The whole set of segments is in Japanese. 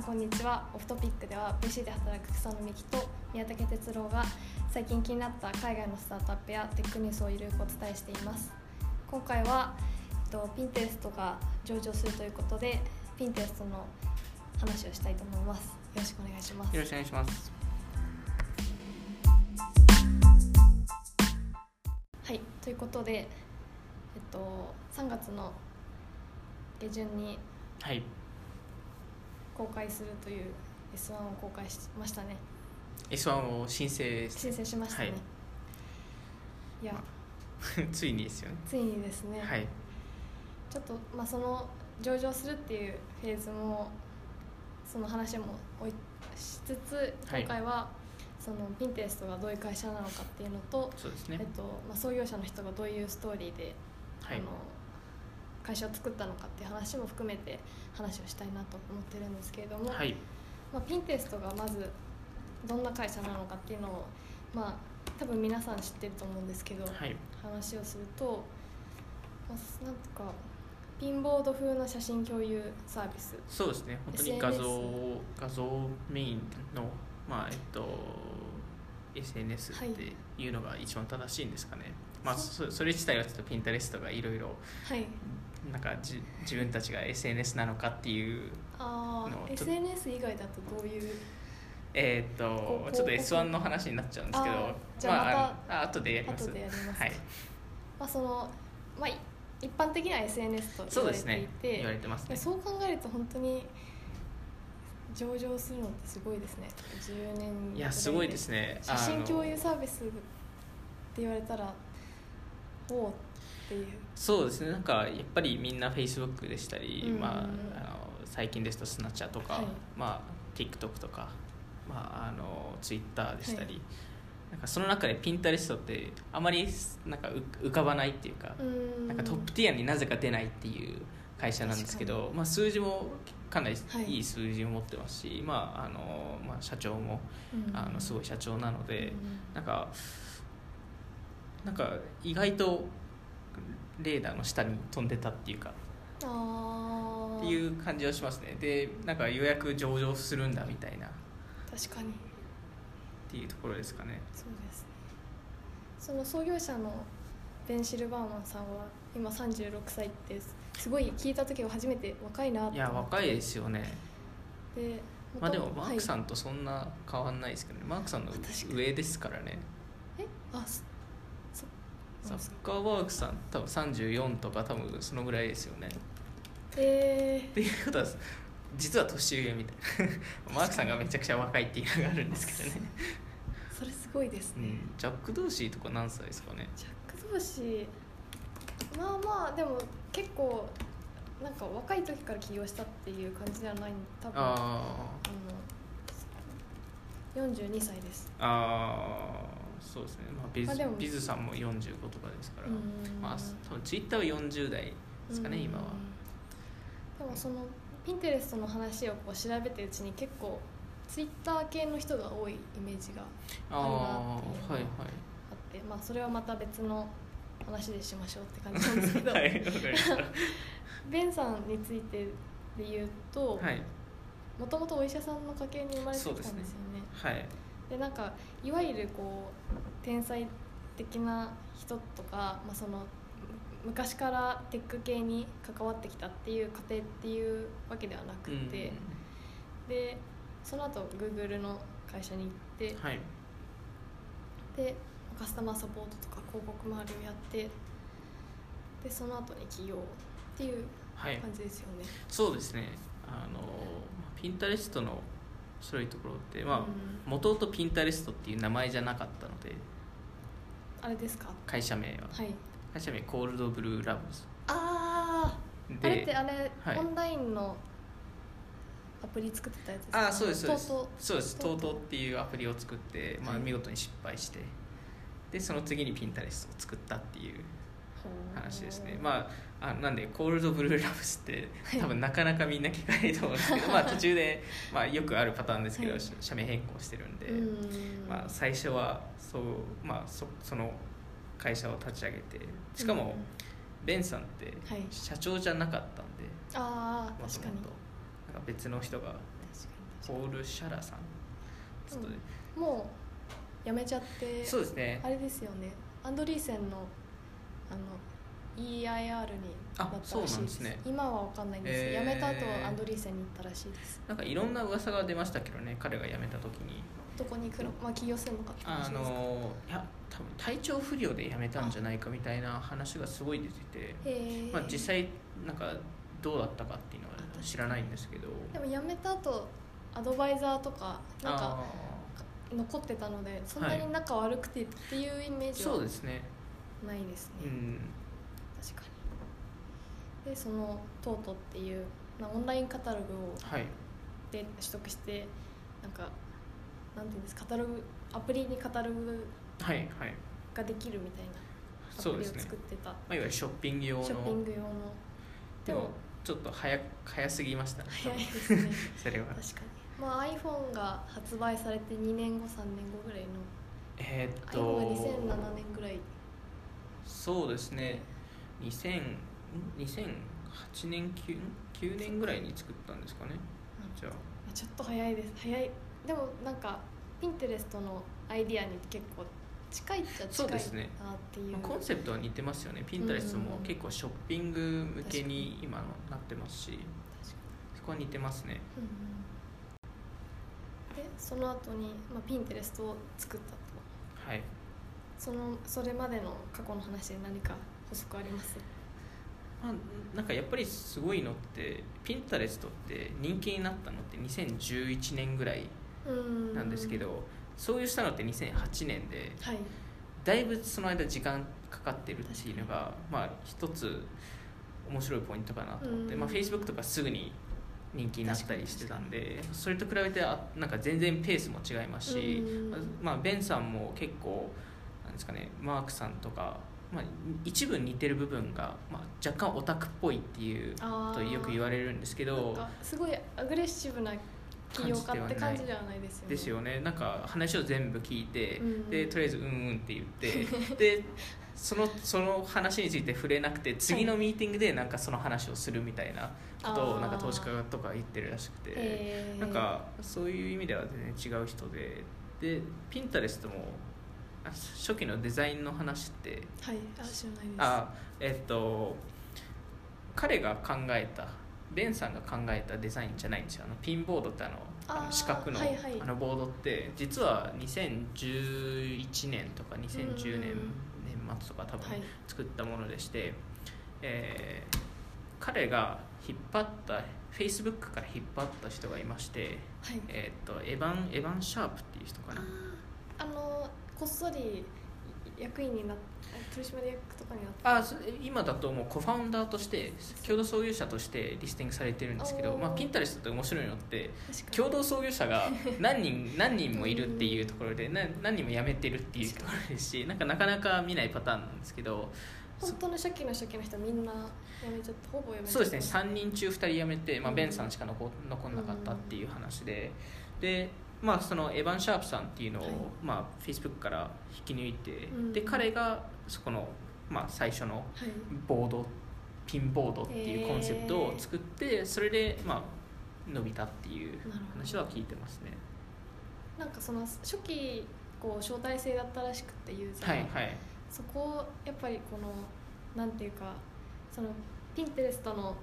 んこんにちは。オフトピックでは VC で働く草野美希と宮武哲郎が最近気になった海外のスタートアップやテックニュースをゆるくお伝えしています。今回は、Pinterest が上場するということで Pinterest の話をしたいと思います。よろしくお願いします。よろしくお願いします。はい、ということで、3月の下旬に、はい公開するという S-1 を公開しましたね。 S-1 を申請しましたね、はい、いやついにですよね。ついにですね、はい、ちょっと、その上場するっていうフェーズもその話もしつつ、今回は、その Pinterest がどういう会社なのかっていうのと、そうですね、創業者の人がどういうストーリーで、はい、会社を作ったのかっていう話も含めて話をしたいなと思ってるんですけれども、はい、Pinterest がまずどんな会社なのかっていうのを、多分皆さん知ってると思うんですけど、はい、話をすると、なんかピンボード風な写真共有サービス。そうですね、本当に画像メインの、SNS っていうのが一番正しいんですかね、それ自体はちょっと Pinterest がいろいろなんか自分たちが SNS なのかっていうのを SNS 以外だとどういうちょっと S1 の話になっちゃうんですけど、じゃあまた後でやります。一般的には SNS と言われていて、言われてますね。そう考えると本当に上場するのってすごいですね。10年ぐらいで。いやすごいですね。写真共有サービスって言われたらおうっていう。そうですね、なんかやっぱりみんな Facebook でしたり、最近ですとスナチャとか、はい、TikTok とか、Twitter でしたり、はい、なんかその中で Pinterest ってあまりなんか浮かばないっていうか、なんかトップティアになぜか出ないっていう会社なんですけど、数字もかなりいい数字を持ってますし、はい、社長も、すごい社長なので、なんか意外とレーダーの下に飛んでたっていうか、っていう感じはしますね。で、なんかようやく上場するんだみたいな、確かにっていうところですかね。そうですね。その創業者のベン・シルバーマンさんは今36歳ってすごい聞いた時は初めて若いなと思って。いや若いですよね。で、でもマークさんとそんな変わんないですけどね、マークさんの上ですからね。ザッカーバーグさん多分34とか多分そのぐらいですよね。っていうことは実は年上みたいなマークさんがめちゃくちゃ若いっていうのがあるんですけどねそれすごいですね、ジャック・ドーシーとか何歳ですかね。ジャック・ドーシーでも結構なんか若い時から起業したっていう感じではない、多分42歳です。そうですね、ビズさんも45とかですから、多分ツイッターは40代ですかね、今は。でもそのピンテレストの話をこう調べてるうちに結構ツイッター系の人が多いイメージがあるなっていうのがあって、それはまた別の話でしましょうって感じなんですけど、はい、わかりましたベンさんについてで言うと、もともとお医者さんの家系に生まれてきたんですよね。でなんかいわゆるこう天才的な人とか、その昔からテック系に関わってきたっていう過程っていうわけではなくて、でその後 Google の会社に行って、でカスタマーサポートとか広告周りをやって、でその後に起業っていう感じですよね。そうですね、Pinterest のそういうところって、もともとピンタレストっていう名前じゃなかったので、あれですか、会社名は、会社名コールドブルーラブズ。あれってオンラインのアプリ作ってたやつですか。そうです TOTO っていうアプリを作って、見事に失敗して、でその次にピンタレストを作ったっていう話ですね。なんでコールドブルーラブスって多分なかなかみんな聞かないと思うんですけど、途中で、よくあるパターンですけど、社名変更してるんで、最初はその会社を立ち上げて、しかもベンさんって社長じゃなかったんで、別の人がポール・シャラさんちょっと、ね、うん、もうやめちゃって。そうですね、あれですよね、アンドリーセンのEIR になったらしいです。そうなんですね、今は分かんないんですけど、辞めた後アンドリーセンに行ったらしいです。なんかいろんな噂が出ましたけどね、彼が辞めた時にどこに起業するのかって話ですか。いや多分体調不良で辞めたんじゃないかみたいな話がすごい出てて、まあ、実際なんかどうだったかっていうのは知らないんですけど、でも辞めた後アドバイザーとかなんか残ってたので、そんなに仲悪くてっていうイメージはないですね、はい、そうですね、うん、確かに。でその TOTO っていうオンラインカタログをで取得して、はい、なんかなんていうんですか、カタログアプリにカタログができるみたいなアプリを作ってた、はいはい、ね、まあ、いわゆるショッピング用のでもちょっと早すぎましたね。早いですねそれは確かに、まあ、iPhone が発売されて2年後3年後ぐらいの、iPhone が2007年ぐらい、そうですね、2008年 9年ぐらいに作ったんですかね、うん、じゃあちょっと早いです。早い。でもなんか Pinterest のアイディアに結構近いっちゃ近いなっていう、ね、コンセプトは似てますよね。 Pinterest も結構ショッピング向けに今のなってますし、そこは似てますね、うんうん、でその後に、まあ、Pinterest を作ったと、はい、それまでの過去の話で何か補足あります？まあ、なんかやっぱりすごいのって、ピンタレストって人気になったのって2011年ぐらいなんですけど、そういうしたのって2008年で、はい、だいぶその間時間かかってるっていうのが、まあ、一つ面白いポイントかなと思って、まあ、Facebook とかすぐに人気になったりしてたんで、それと比べてなんか全然ペースも違いますし、まあ、ベンさんも結構なんですかね、マークさんとか、まあ、一部似てる部分が、まあ、若干オタクっぽいっていうとよく言われるんですけど、すごいアグレッシブな起業家って感じではないですよね。ですよね。なんか話を全部聞いて、うん、でとりあえずうんうんって言ってでその話について触れなくて、次のミーティングでなんかその話をするみたいなことをなんか投資家とか言ってるらしくて、なんかそういう意味では全然違う人で、ピンタレストも初期のデザインの話って、はい、知らないです。彼が考えた、ベンさんが考えたデザインじゃないんですよ。ピンボードって四角の、はいはい、ボードって実は2011年とか2010年末とか多分作ったものでして、はい、彼が引っ張ったFacebook から引っ張った人がいまして、はい、エヴァン・シャープっていう人かな。こっそり役員になっ取締役とかになった。今だともうコファウンダーとして共同創業者としてリスティングされてるんですけど、まあ、ピンタレストって面白いのって共同創業者が何人もいるっていうところで何人も辞めてるっていうところですし、なかなか見ないパターンなんですけど、本当の初期の人みんな辞めちゃって、ほぼ辞めちゃった。そうですね、3人中2人辞めて、まあ、ベンさんしか残んなかったっていう話で、でまあ、そのエヴァン・シャープさんっていうのを、はい、まあ、Facebook から引き抜いて、うん、で彼がそこの、まあ、最初のボード、はい、ピンボードっていうコンセプトを作って、それで、まあ、伸びたっていう話は聞いてますね。なんかその初期こう招待制だったらしくて、ユーザー、はいはい、そこをやっぱりこのなんていうか、そのピンテレストの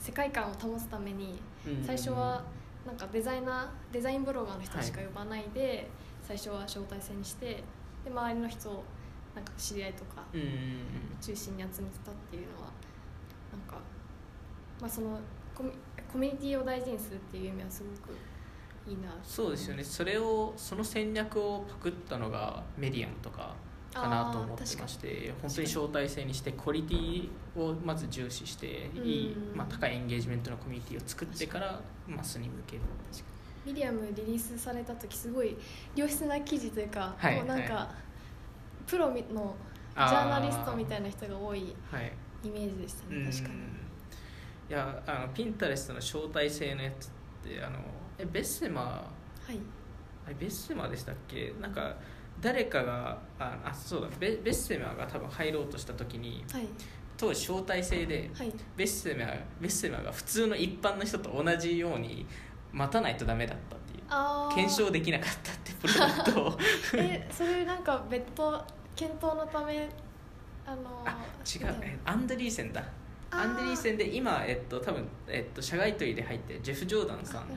世界観を保つために、最初はなんかデザインブロガーの人しか呼ばないで、はい、最初は招待制にして、で周りの人をなんか知り合いとか中心に集めてたっていうのは、なんか、まあ、そのコミュニティを大事にするっていう意味はすごくいいな。そうですよね。その戦略をパクったのがメディアムとかかなと思ってまして、本当に招待制にしてクオリティをまず重視して、いい、まあ、高いエンゲージメントのコミュニティを作ってからマスに向ける。確かにミディアムリリースされた時、すごい良質な記事というか、はい、もうなんか、はい、プロのジャーナリストみたいな人が多いイメージでしたね、はい、確かに。いや、ピンタレストの招待制のやつってベッセマ、はい、あれベッセマでしたっけ。なんか誰かがそうだ、ベッセマが多分入ろうとした時に、はい、当時招待制で、はい、ベッセマが普通の一般の人と同じように待たないとダメだったっていう、あ、検証できなかったってプロダクトをそれなんか別途検討のため違う、アンドリーセンだ、アンドリーセンで今、多分、社外取りで入ってジェフ・ジョーダンさん、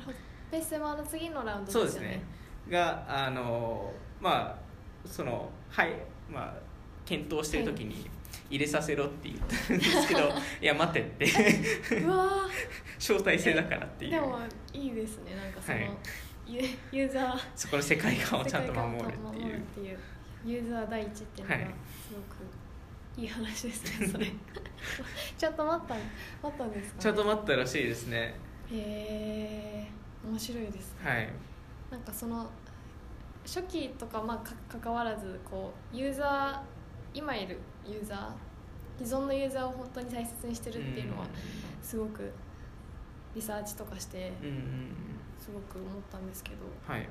ベースマンの次のラウンドですよね。そうですねがまあそのはいまあ検討してる時に入れさせろって言ったんですけど、いや待てってうわ招待制だからっていう。でもいいですね、なんかその、はい、ユーザーそこの世界観をちゃんと守るっていう、ユーザー第一っていうのがすごく、はい、いい話ですねそれちゃんと待ったんですか、ね、ちゃんと待ったらしいですね。へー、面白いですね、はい、なんかその初期とか、まあ、かかわらずこうユーザー、今いるユーザー、既存のユーザーを本当に大切にしてるっていうのは、うん、すごくリサーチとかして、うんうんうん、すごく思ったんですけど、はい、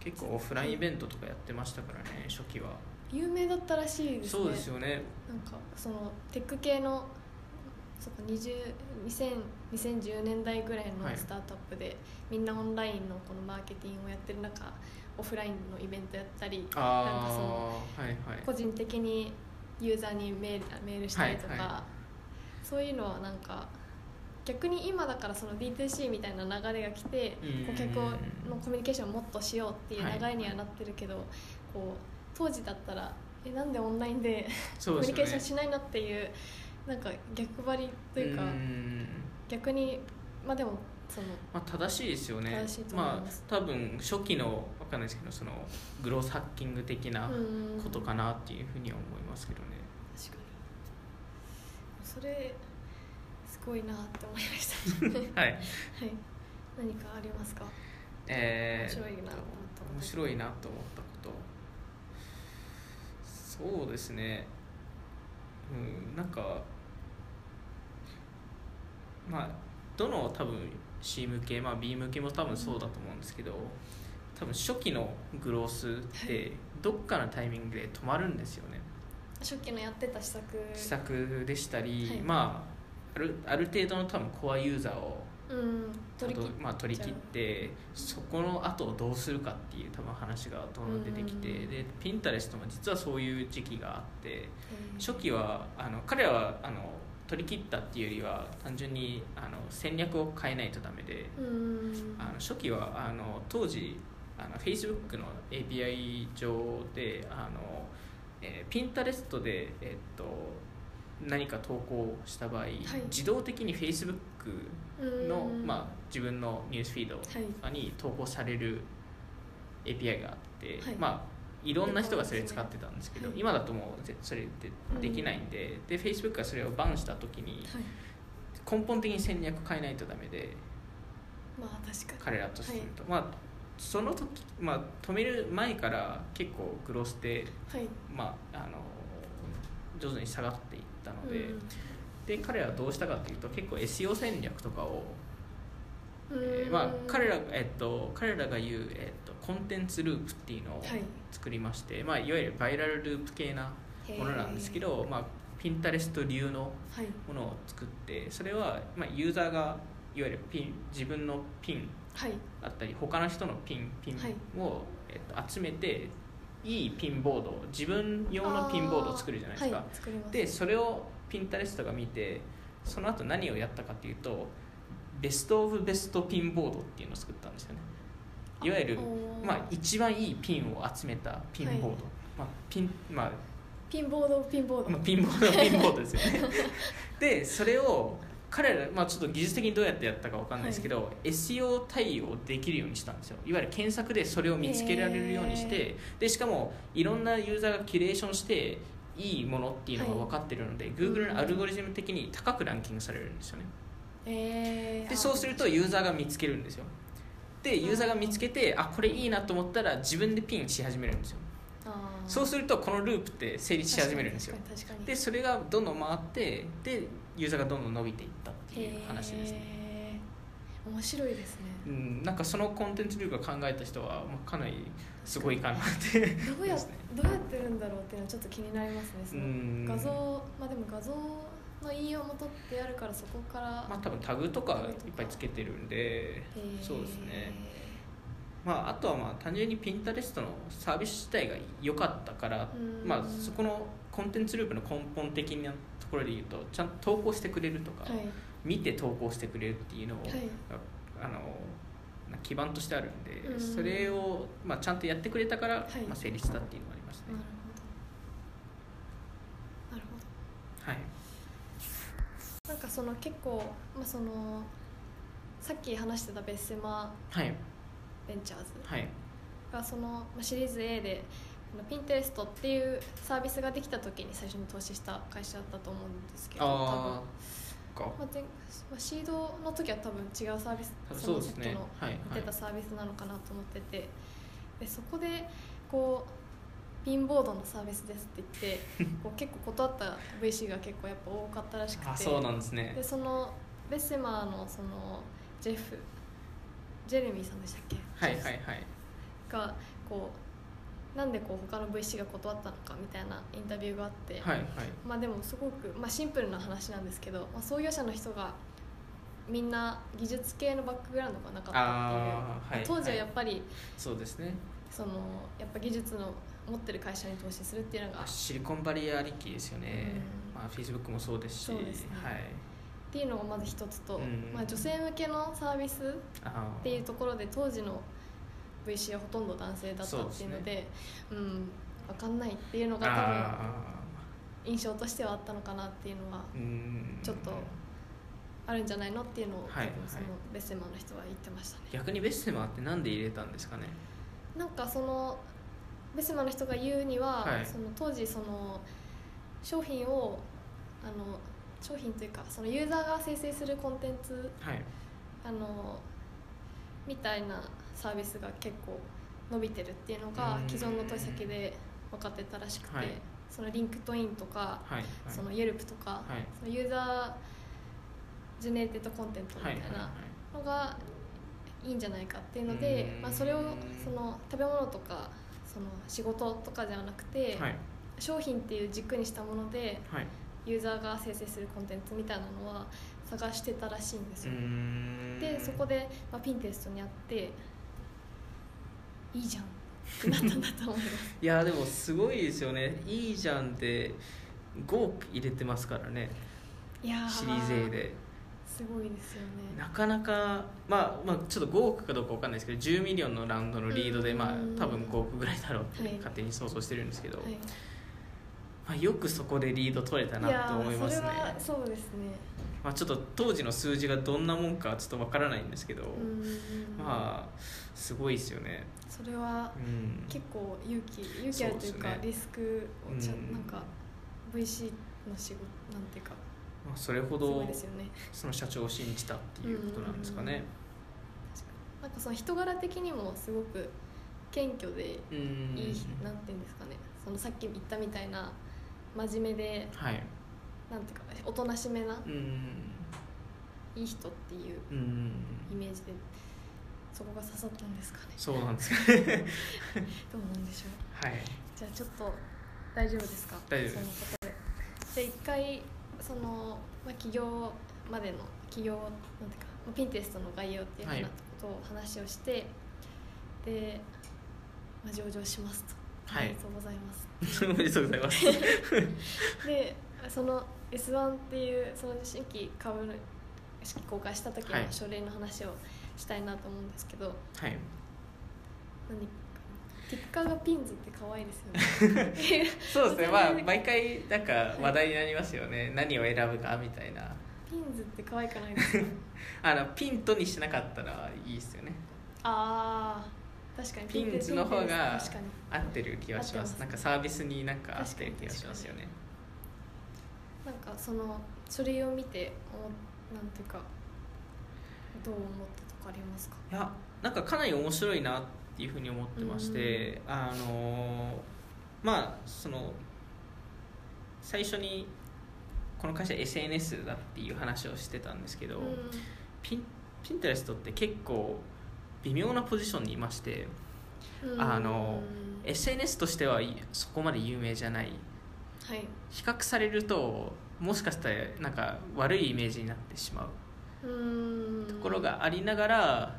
結構オフラインイベントとかやってましたからね、初期は有名だったらしいですね。そうですよね、なんかそのテック系の2010年代ぐらいのスタートアップで、はい、みんなオンラインのこのマーケティングをやってる中、オフラインのイベントやったり、なんかその、はいはい、個人的にユーザーにメールしたりとか、はいはい、そういうのはなんか逆に今だからその D2C みたいな流れが来て、顧客のコミュニケーションをもっとしようっていう流れにはなってるけど、はい、こう当時だったらなんでオンラインでコミュニケーションしないのっていう。なんか逆張りというか、逆にまあでもその、まあ、正しいですよね。正しいと思います。まあ多分初期の分かんないですけど、そのグロースハッキング的なことかなっていうふうには思いますけどね。確かにそれすごいなって思いました。はい、はい。何かありますか？面白いなと思ったこと。そうですね。うん、なんかまあどの多分 C 向け、まあ、B 向けも多分そうだと思うんですけど、多分初期のグロースってどっかのタイミングで止まるんですよね。初期のやってた施策でしたり、はい、まあある程度の多分コアユーザーを、うん、取り切ってそこの後をどうするかっていう多分話がどんどん出てきて、で Pinterest も実はそういう時期があって、初期は彼らは取り切ったっていうよりは単純に戦略を変えないとダメで、初期は当時Facebook の API 上でPinterest で何か投稿した場合、はい、自動的に Facebook の、まあ、自分のニュースフィードとかに投稿される API があって、はい、まあ、いろんな人がそれ使ってたんですけど、はい、今だともうそれできないんで、で Facebook がそれをバンした時に根本的に戦略変えないとダメで、まあ、確かに彼らとすると、はい、まあ、その時、まあ、止める前から結構グロスで、はい、まあ、徐々に下がっていってたので、で彼らはどうしたかというと結構 SEO 戦略とかを、まあ、彼らが言う、コンテンツループっていうのを作りまして、はい、まあ、いわゆるバイラルループ系なものなんですけど、まあ、Pinterest 流のものを作って、はい、それは、まあ、ユーザーがいわゆる自分のピンだったり、はい、他の人のピンを、はい、集めていいピンボード、自分用のピンボードを作るじゃないですか、はい、作ります。でそれを Pinterest が見て、その後何をやったかというとベストオブベストピンボードっていうのを作ったんですよね。いわゆる、まあ、一番いいピンを集めたピンボード、はい、まあ、まあ、ピンボード、まあ、ピンボードですよねでそれを彼ら、まあ、ちょっと技術的にどうやってやったか分かんないですけど、はい、SEO 対応できるようにしたんですよ。いわゆる検索でそれを見つけられるようにして、でしかもいろんなユーザーがキュレーションしていいものっていうのが分かってるので、はい、Google のアルゴリズム的に高くランキングされるんですよね、でそうするとユーザーが見つけるんですよ。でユーザーが見つけて、あ、これいいなと思ったら自分でピンし始めるんですよ。そうするとこのループって成立し始めるんですよ。でそれがどんどん回って、でユーザーがどんどん伸びていったっていう話ですね。面白いですね、うん、なんかそのコンテンツループを考えた人はかなりすごいかなってどうやってるんだろうっていうのはちょっと気になりますね。その画像、まあでも画像の引用も取ってあるからそこから、まあ、多分タグとかいっぱいつけてるんで、そうですね。まあ、あとはまあ単純に Pinterest のサービス自体が良かったから、まあ、そこのコンテンツループの根本的なところで言うと、ちゃんと投稿してくれるとか、はい、見て投稿してくれるっていうのを、はい、基盤としてあるんで、それをまあちゃんとやってくれたから、はい、まあ、成立したっていうのがありますね。なるほど。はい。なんかその結構、まあ、そのさっき話してたベッセマ、はい、ベンチャーズがそのシリーズ A で Pinterest っていうサービスができた時に最初に投資した会社だったと思うんですけど、あ、多分、まあ、シードの時は多分違うサービス、そのセットの出たサービスなのかなと思ってて、はいはい、でそこでこうピンボードのサービスですって言ってこう結構断った VC が結構やっぱ多かったらしくて、あ、そうなんですね。でそのベッセマー そのジェレミーさんでしたっけ、はいはいはい、がこうなんでこう他の VC が断ったのかみたいなインタビューがあって、はいはい、まあ、でもすごく、まあ、シンプルな話なんですけど、まあ、創業者の人がみんな技術系のバックグラウンドがなかったっていう、当時はやっぱり、はい、そうですね、そのやっぱ技術の持ってる会社に投資するっていうのがシリコンバリーありきですよね、うん、まあ、Facebook もそうですし、そうですね、はい、っていうのがまず一つと、まあ、女性向けのサービスっていうところで当時の VC はほとんど男性だったっていうの で、うん、分かんないっていうのが多分印象としてはあったのかなっていうのはちょっとあるんじゃないのっていうのを、はいはい、そのベッセマーの人は言ってましたね。逆にベッセマーってなんで入れたんですかね。なんかそのベッセマーの人が言うには、はい、その当時その商品を商品というかそのユーザーが生成するコンテンツ、はい、みたいなサービスが結構伸びてるっていうのが既存の問い先で分かってたらしくて、はい、そのリンクトインとか、はいはい、その Yelp とか、はい、そのユーザージェネレーテッドコンテンツみたいなのがいいんじゃないかっていうので、はいはいはい、まあ、それをその食べ物とかその仕事とかではなくて、はい、商品っていう軸にしたもので、はい、ユーザーが生成するコンテンツみたいなのは探してたらしいんですよ。でそこで、まあ、Pinterest にあっていいじゃんってなったんだと思います。いやでもすごいですよね、いいじゃんって5億入れてますからね。いやシリーズ A ですごいですよね。なかなか、まあ、ちょっと5億かどうか分かんないですけど10ミリオンのラウンドのリードで、まあ、多分5億ぐらいだろうって勝手に想像してるんですけど、はいはい、まあ、よくそこでリード取れたなと思いますね。いやそれはそうですね、まあ、ちょっと当時の数字がどんなもんかちょっとわからないんですけど、まあすごいですよね。それは結構勇気あるというか、う、ね、リスクをちゃ、うん、なんか VC の仕事なんていうか、まあ、それほどその社長を信じたっていうことなんですかね。なんかその人柄的にもすごく謙虚でいい、なんていうんですかね、そのさっき言ったみたいな真面目で、はい、なんていうかおとなしめな、いい人っていうイメージで、そこが刺さったんですかね。そうなんですかね。どうなんでしょう、はい、じゃあちょっと大丈夫ですか。大丈夫です。で一回その、まあ、起業までの起業なんていうか、まあ、Pinterest の概要っていうようなことを話をして、はい、で、まあ、上場しますと。はい、ありがとうございます。おめでとうございます。で、その S1 っていうその新規株式公開した時の書類の話をしたいなと思うんですけど、はい。何かティッカーがピンズって可愛いですよね。そうですね。まあ毎回なんか話題になりますよね。はい、何を選ぶかみたいな。ピンズって可愛くないですか。ピントにしなかったらいいですよね。ああ。確かにピンズの方が合ってる気がします。なんかサービスになんか合ってる気がしますよね。なんかその書類を見てなんていうかどう思ったとかありますか。いやなんかかなり面白いなっていうふうに思ってまして、うん、まあその最初にこの会社 SNS だっていう話をしてたんですけど、うん、Pinterest って結構微妙なポジションにいまして、うん、SNS としてはそこまで有名じゃないはい、比較されるともしかしたらなんか悪いイメージになってしまう、 ところがありながら、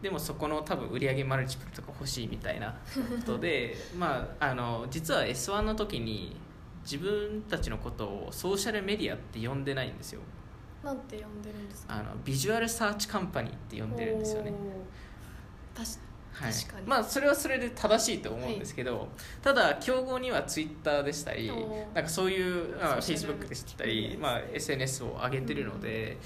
でもそこの多分売上マルチプルとか欲しいみたいなことでまあ実は S1 の時に自分たちのことをソーシャルメディアって呼んでないんですよ。なんて呼んでるんですか？ビジュアルサーチカンパニーって呼んでるんですよね。はい、確かに、まあそれはそれで正しいと思うんですけど、はい、ただ競合にはツイッターでしたりなんかそういう、まあ、Facebook でしたり、まあ、SNS を上げてるので、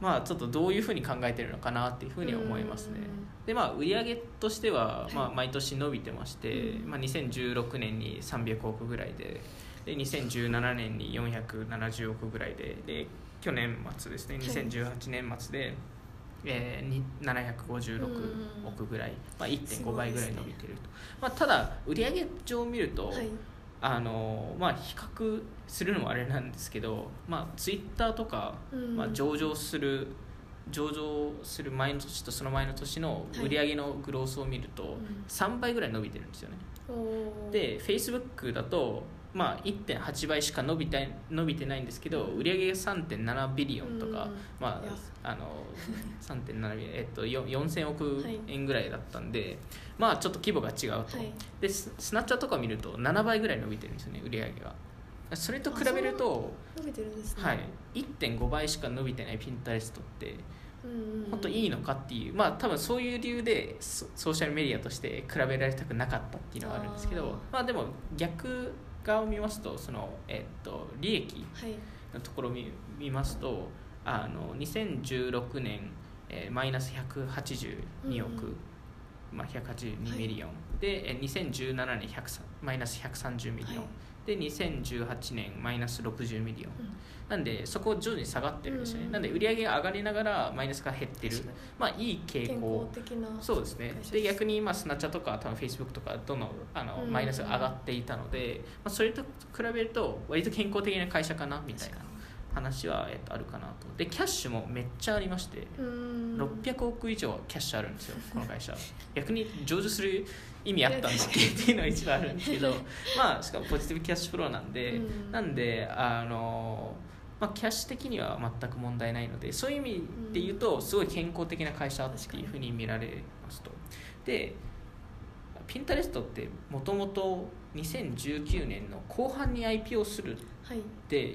うん、まあちょっとどういうふうに考えてるのかなっていうふうに思いますね。でまあ売上としては、まあ、毎年伸びてまして、はい、まあ、2016年に300億ぐらい で2017年に470億ぐらい で去年末ですね、2018年末で、はい、756億ぐらい、まあ、1.5 倍ぐらい伸びてると、ね、まあ、ただ売上上を見ると、はい、まあ、比較するのもあれなんですけど、まあ、ツイッターとか、まあ、上場する前の年とその前の年の売上のグロースを見ると3倍ぐらい伸びてるんですよね、はい、で Facebook だと、まあ、1.8 倍しか伸びてないんですけど、売上が 3.7 ビリオンとか、まあ3.7 ビリオン、4000億円ぐらいだったんで、はい、まあちょっと規模が違うと、はい、でスナッチャーとか見ると7倍ぐらい伸びてるんですよね、売上が。それと比べると伸びてるんですね、はい、1.5 倍しか伸びてない Pinterest って本当いいのかっていう、まあ多分そういう理由でソーシャルメディアとして比べられたくなかったっていうのがあるんですけど、まあでも逆側を見ますと、その、利益のところを 見ますと、2016年、マイナス182億、まあ、182ミリオン、はい、で2017年マイナス130ミリオン、はい、で2018年マイナス60ミリオン、なんでそこ徐々に下がってるんですよね、なんで売上が上がりながらマイナスが減ってる、まあいい傾向、そうですね。で逆にまあスナッチャーとか多分 Facebook とかどんどんマイナスが上がっていたので、まあ、それと比べると割と健康的な会社かなみたいな話はあるかなと。でキャッシュもめっちゃありまして、600億以上キャッシュあるんですよ、この会社逆に上場する意味あったんだっていうのが一番あるんですけどまあしかもポジティブキャッシュフローなんで、なんでまあ、キャッシュ的には全く問題ないので、そういう意味で言うとすごい健康的な会社っていうふうに見られますと。でピンタレストってもともと2019年の後半に IPO するって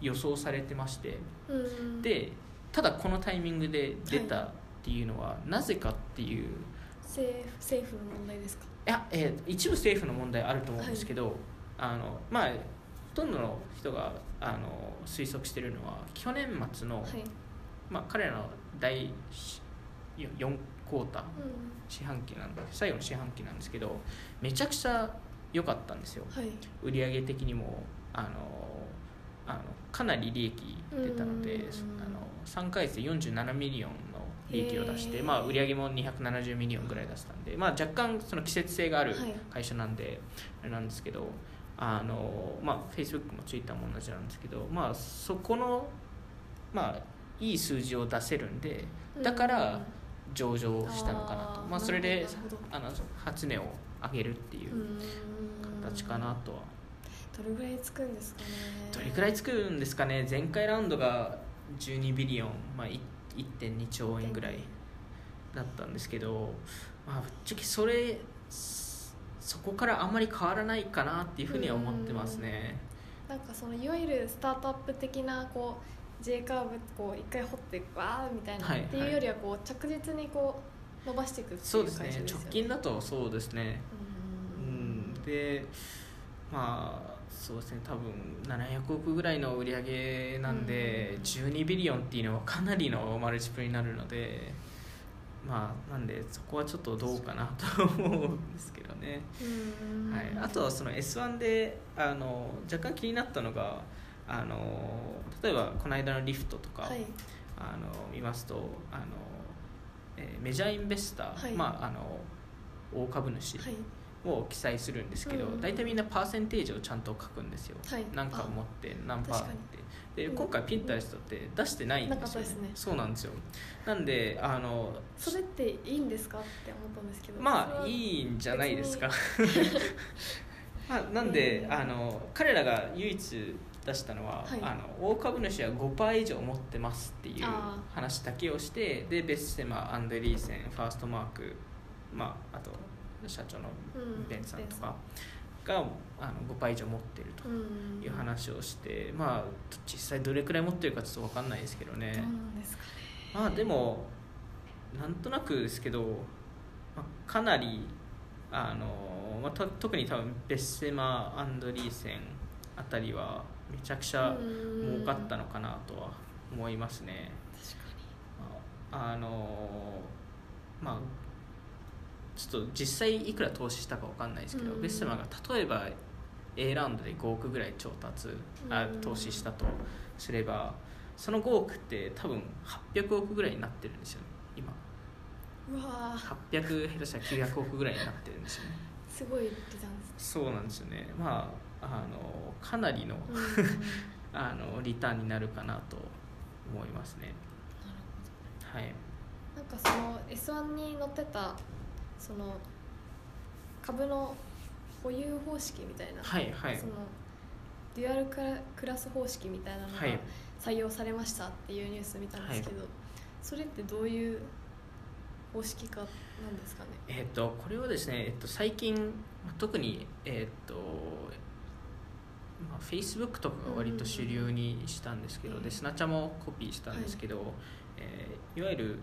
予想されてまして、はい、でただこのタイミングで出たっていうのはなぜかっていう、はい、政府の問題ですか？いや、一部政府の問題あると思うんですけど、はい、まあほとんどの人が推測しているのは去年末の、はい、まあ、彼らの第4クォーター、四半期なんで最後の四半期なんですけど、めちゃくちゃ良かったんですよ、はい、売上的にもかなり利益出たので、3ヶ月で47ミリオンの利益を出して、まあ、売上も270ミリオンぐらい出したんで、まあ、若干その季節性がある会社なんで、はい、あれなんですけど、まあ、Facebook も Twitter も同じなんですけど、まあ、そこの、まあ、いい数字を出せるんで、だから上場したのかなと、まあ、それで初値を上げるっていう形かなとは。どれぐらいつくんですかね？前回ラウンドが12ビリオン、まあ、1.2 兆円ぐらいだったんですけど、まあ、ぶっちゃけそこからあんまり変わらないかなっていうふうには思ってますね。なんかそのいわゆるスタートアップ的なこう J カーブこう一回掘ってわーみたいな、はい、っていうよりはこう着実にこう伸ばしていくっていう感じですよね。そうですね、直近だとそうですね。でまあそうですね、多分700億ぐらいの売り上げなんで、12ビリオンっていうのはかなりのマルチプルになるので、まあ、なんでそこはちょっとどうかなと思うんですけどね。はい、あとはその S1 で若干気になったのが例えばこの間のリフトとか、はい、見ますとメジャーインベスター、はい、まあ、大株主を記載するんですけど、はい、大体みんなパーセンテージをちゃんと書くんですよ、はい、何か持って何パーってで、今回ピンタレストって出してないんですよね。そうなんですよ。なんでそれっていいんですかって思ったんですけど、まあいいんじゃないですかまあ、なんで、彼らが唯一出したのは、はい、大株主は 5% 以上持ってますっていう話だけをして、でベッセマ、アンデリーセン、ファーストマーク、まあ、あと社長のベンさんとかが、5% 以上持ってるという話をして、まあ、実際どれくらい持ってるかちょっと分かんないですけどね。どうなんですかね。まあ、でもなんとなくですけど、まあ、かなりまあ、特に多分ベッセマ・アンドリーセンあたりはめちゃくちゃ儲かったのかなとは思いますね。確かに。まあちょっと実際いくら投資したか分かんないですけど、ベッセマが例えば A ラウンドで5億ぐらい投資したとすれば、その5億って多分800億ぐらいになってるんですよね今。うわー、800、下手したら900億ぐらいになってるんですよね。すごいリターンですね。そうなんですよね。まあ、かなりのリターンになるかなと思いますね。なるほど。はい。なんかその S1 に載ってたその株の保有方式みたいな、はいはい、そのデュアルクラス方式みたいなのが採用されましたっていうニュース見たんですけど、はい、それってどういう方式化なんですかね。これはですね、最近特に、まあ、Facebook とかが割と主流にしたんですけど、うんうん、でスナチャもコピーしたんですけど、はい、いわゆる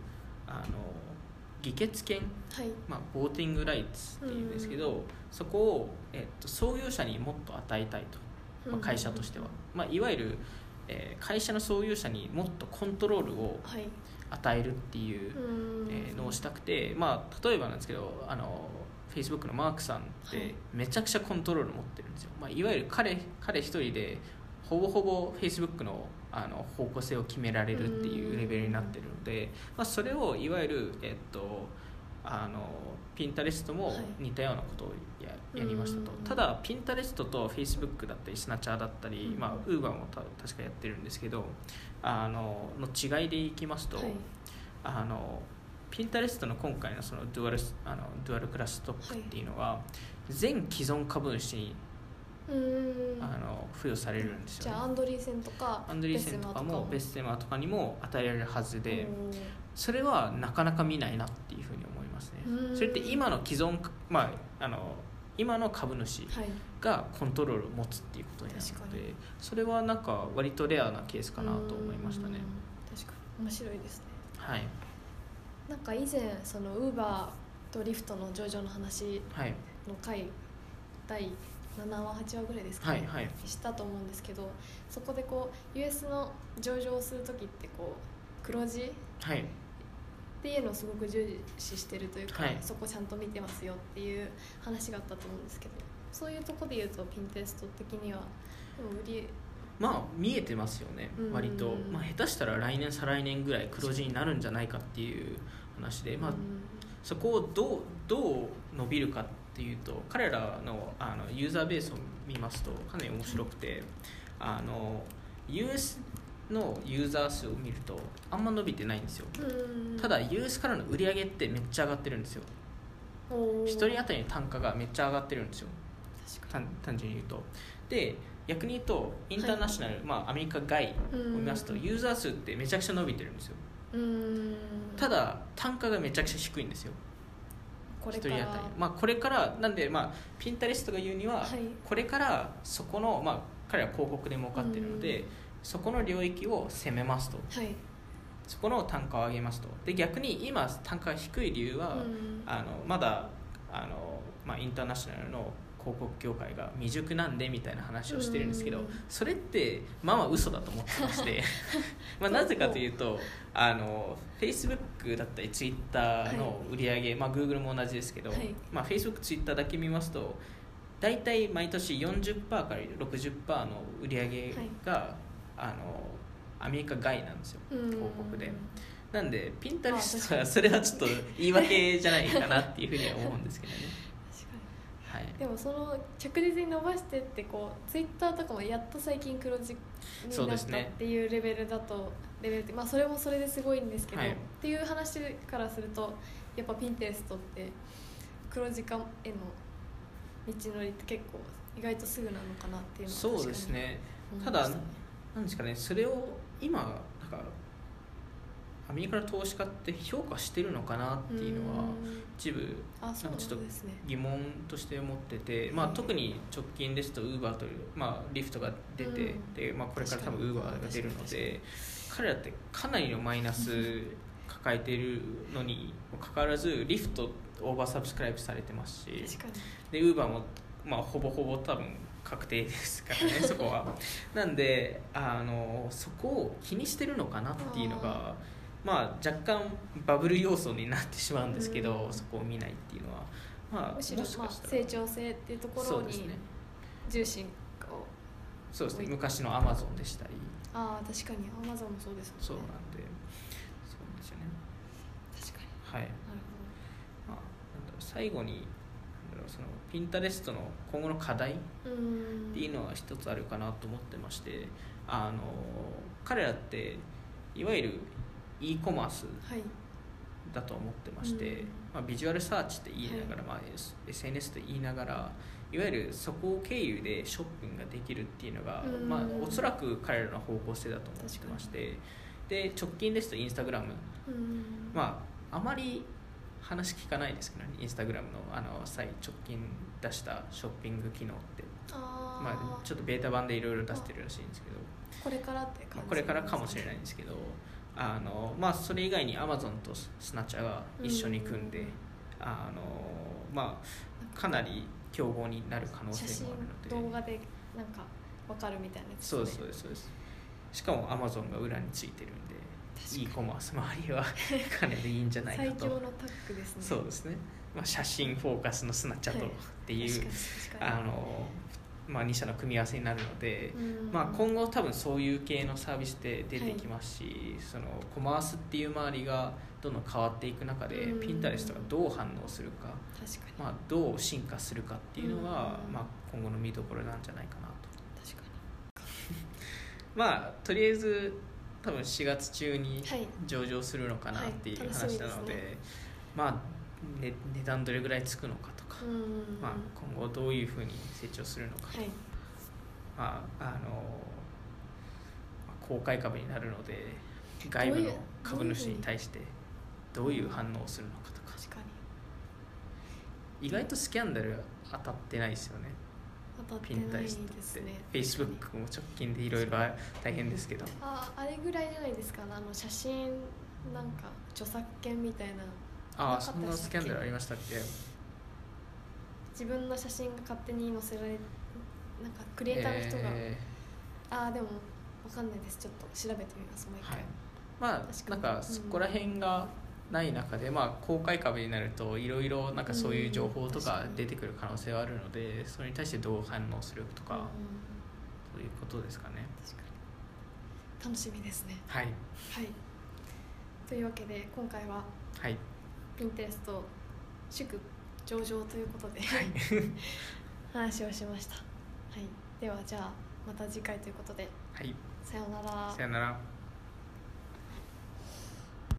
議決権、はい、まあ、ボーティングライツっていうんですけど、うん、そこを、創業者にもっと与えたいと、まあ、会社としては、まあ、いわゆる、会社の創業者にもっとコントロールを与えるっていうのをしたくて、まあ、例えばなんですけどFacebook のマークさんってめちゃくちゃコントロール持ってるんですよ、まあ、いわゆる彼一人でほぼほぼ Facebook の方向性を決められるっていうレベルになってるので、まあ、それをいわゆる、Pinterest も似たようなことをやりましたと。ただ Pinterest と Facebook だったり Snatcher だったり、まあ、Uber も確かやってるんですけどの違いでいきますと、はい、Pinterest の今回の そのデュアルクラストックっていうのは全既存株主に付与されるんですよね。じゃあアンドリーセンとかもベッセマとかにも与えられるはずで、それはなかなか見ないなっていうふうに思いますね。それって今の既存、まあ、今の株主がコントロールを持つっていうことになるので、はい、それはなんか割とレアなケースかなと思いましたね。確かに面白いですね。はい。なんか以前その Uber と Lyft の上場の話の回第7話8話ぐらいですかね、はいはい、したと思うんですけど、そこでこう US の上場をするときってこう黒字、はい、っていうのをすごく重視してるというか、はい、そこちゃんと見てますよっていう話があったと思うんですけど、そういうとこで言うとピンテスト的にはでもまあ見えてますよね割と、まあ、下手したら来年再来年ぐらい黒字になるんじゃないかっていう話で、まあ、そこをどう伸びるかっていうと、彼らのユーザーベースを見ますとかなり面白くて、US のユーザー数を見るとあんま伸びてないんですよ。ただ US からの売り上げってめっちゃ上がってるんですよ。1人当たりの単価がめっちゃ上がってるんですよ。単純に言うと。で逆に言うとインターナショナル、はい、まあ、アメリカ外を見ますとユーザー数ってめちゃくちゃ伸びてるんですよ。ただ単価がめちゃくちゃ低いんですよ。これからなんで、まあ、ピンタレストが言うには、はい、これからそこの、まあ、彼は広告で儲かっているので、そこの領域を攻めますと、はい、そこの単価を上げますと。で逆に今単価が低い理由は、まだまあ、インターナショナルの広告業界が未熟なんでみたいな話をしてるんですけど、それってまあ嘘だと思ってましてまあなぜかというとFacebook だったり Twitter の売り上げ、はい、まあ、Google も同じですけど、はい、まあ、Facebook、Twitter だけ見ますとだいたい毎年 40% から 60% の売り上げが、はい、アメリカ外なんですよ広告で。なんで Pinterest はそれはちょっと言い訳じゃないかなっていうふうには思うんですけどねはい、でもその着実に伸ばしてってこうツイッターとかもやっと最近黒字になったっていうレベルだと、レベルって、まあ、それもそれですごいんですけど、はい、っていう話からするとやっぱピンテレストって黒字化への道のりって結構意外とすぐなのかなっていうのは確かに。そうですね。ただなんですかね、それを今なんかアメリカの投資家って評価してるのかなっていうのは一部なんかちょっと疑問として持ってて、まあ、特に直近ですと Uber という、まあ、リフトが出て、でまあ、これから多分 Uber が出るので彼らってかなりのマイナス抱えているのにもかかわらずリフトオーバーサブスクライブされてますし、で Uber も、まあ、ほぼほぼ多分確定ですからねそこは。なんでそこを気にしてるのかなっていうのがまあ、若干バブル要素になってしまうんですけど、そこを見ないっていうのは、まあ、むしろまあ成長性っていうところに重心を。そうですね、昔のアマゾンでしたり。ああ確かにアマゾンもそうですもんね。そうなんで、そうなんですよね。確かに。はい。なるほど。まあ、なんだろう、最後にそのピンタレストの今後の課題っていうのは一つあるかなと思ってまして、彼らっていわゆるe コマースだと思ってまして、はい、まあ、ビジュアルサーチって言いながら、まあ、SNS と言いながらいわゆるそこを経由でショッピングができるっていうのが、まあ、おそらく彼らの方向性だと思ってまして、で直近ですとインスタグラム、まああまり話聞かないですけどね、インスタグラムの直近出したショッピング機能ってまあ、ちょっとベータ版でいろいろ出してるらしいんですけど、これからって感じ、まあ、これからかもしれないんですけど、まあ、それ以外に Amazon とスナチャが一緒に組んで、まあ、かなり競合になる可能性もあるので、動画でなんか分かるみたいなやつ、ね、そうですそうですそうです。しかも Amazon が裏についてるんで e コマース周りはかなりいいんじゃないかと最強のタッグですね。そうですね、まあ、写真フォーカスのスナチャとっていう、はい、まあ、2社の組み合わせになるので、まあ、今後多分そういう系のサービスで出てきますし、はい、そのコマースっていう周りがどんどん変わっていく中で、Pinterest がどう反応するか、確かに、まあ、どう進化するかっていうのは、まあ、今後の見どころなんじゃないかなと。確かにまあとりあえず多分4月中に上場するのかなっていう話なので、はいはい、まあ、値段どれぐらいつくのかとか、まあ、今後どういうふうに成長するのか、はい、まあ、公開株になるので外部の株主に対してどういう反応をするのかとか。確かに意外とスキャンダル当たってないですよね。当たってないですね。フェイスブックも直近でいろいろ大変ですけど、あれぐらいじゃないですか、写真なんか著作権みたいな、そんなスキャンダルありましたっけ。自分の写真が勝手に載せられ、なんかクリエイターの人が、でも分かんないです、ちょっと調べてみますもう一回、はい、まあ、なんかそこら辺がない中で、まあ、公開株になるといろいろなんかそういう情報とか出てくる可能性はあるので、それに対してどう反応するとか、そういうことですかね。確かに楽しみですね。はい、はい、というわけで今回は、はい、Pinterest 祝上場ということで、はい、話をしました、はい、ではじゃあまた次回ということで、はい、さようなら。さようなら。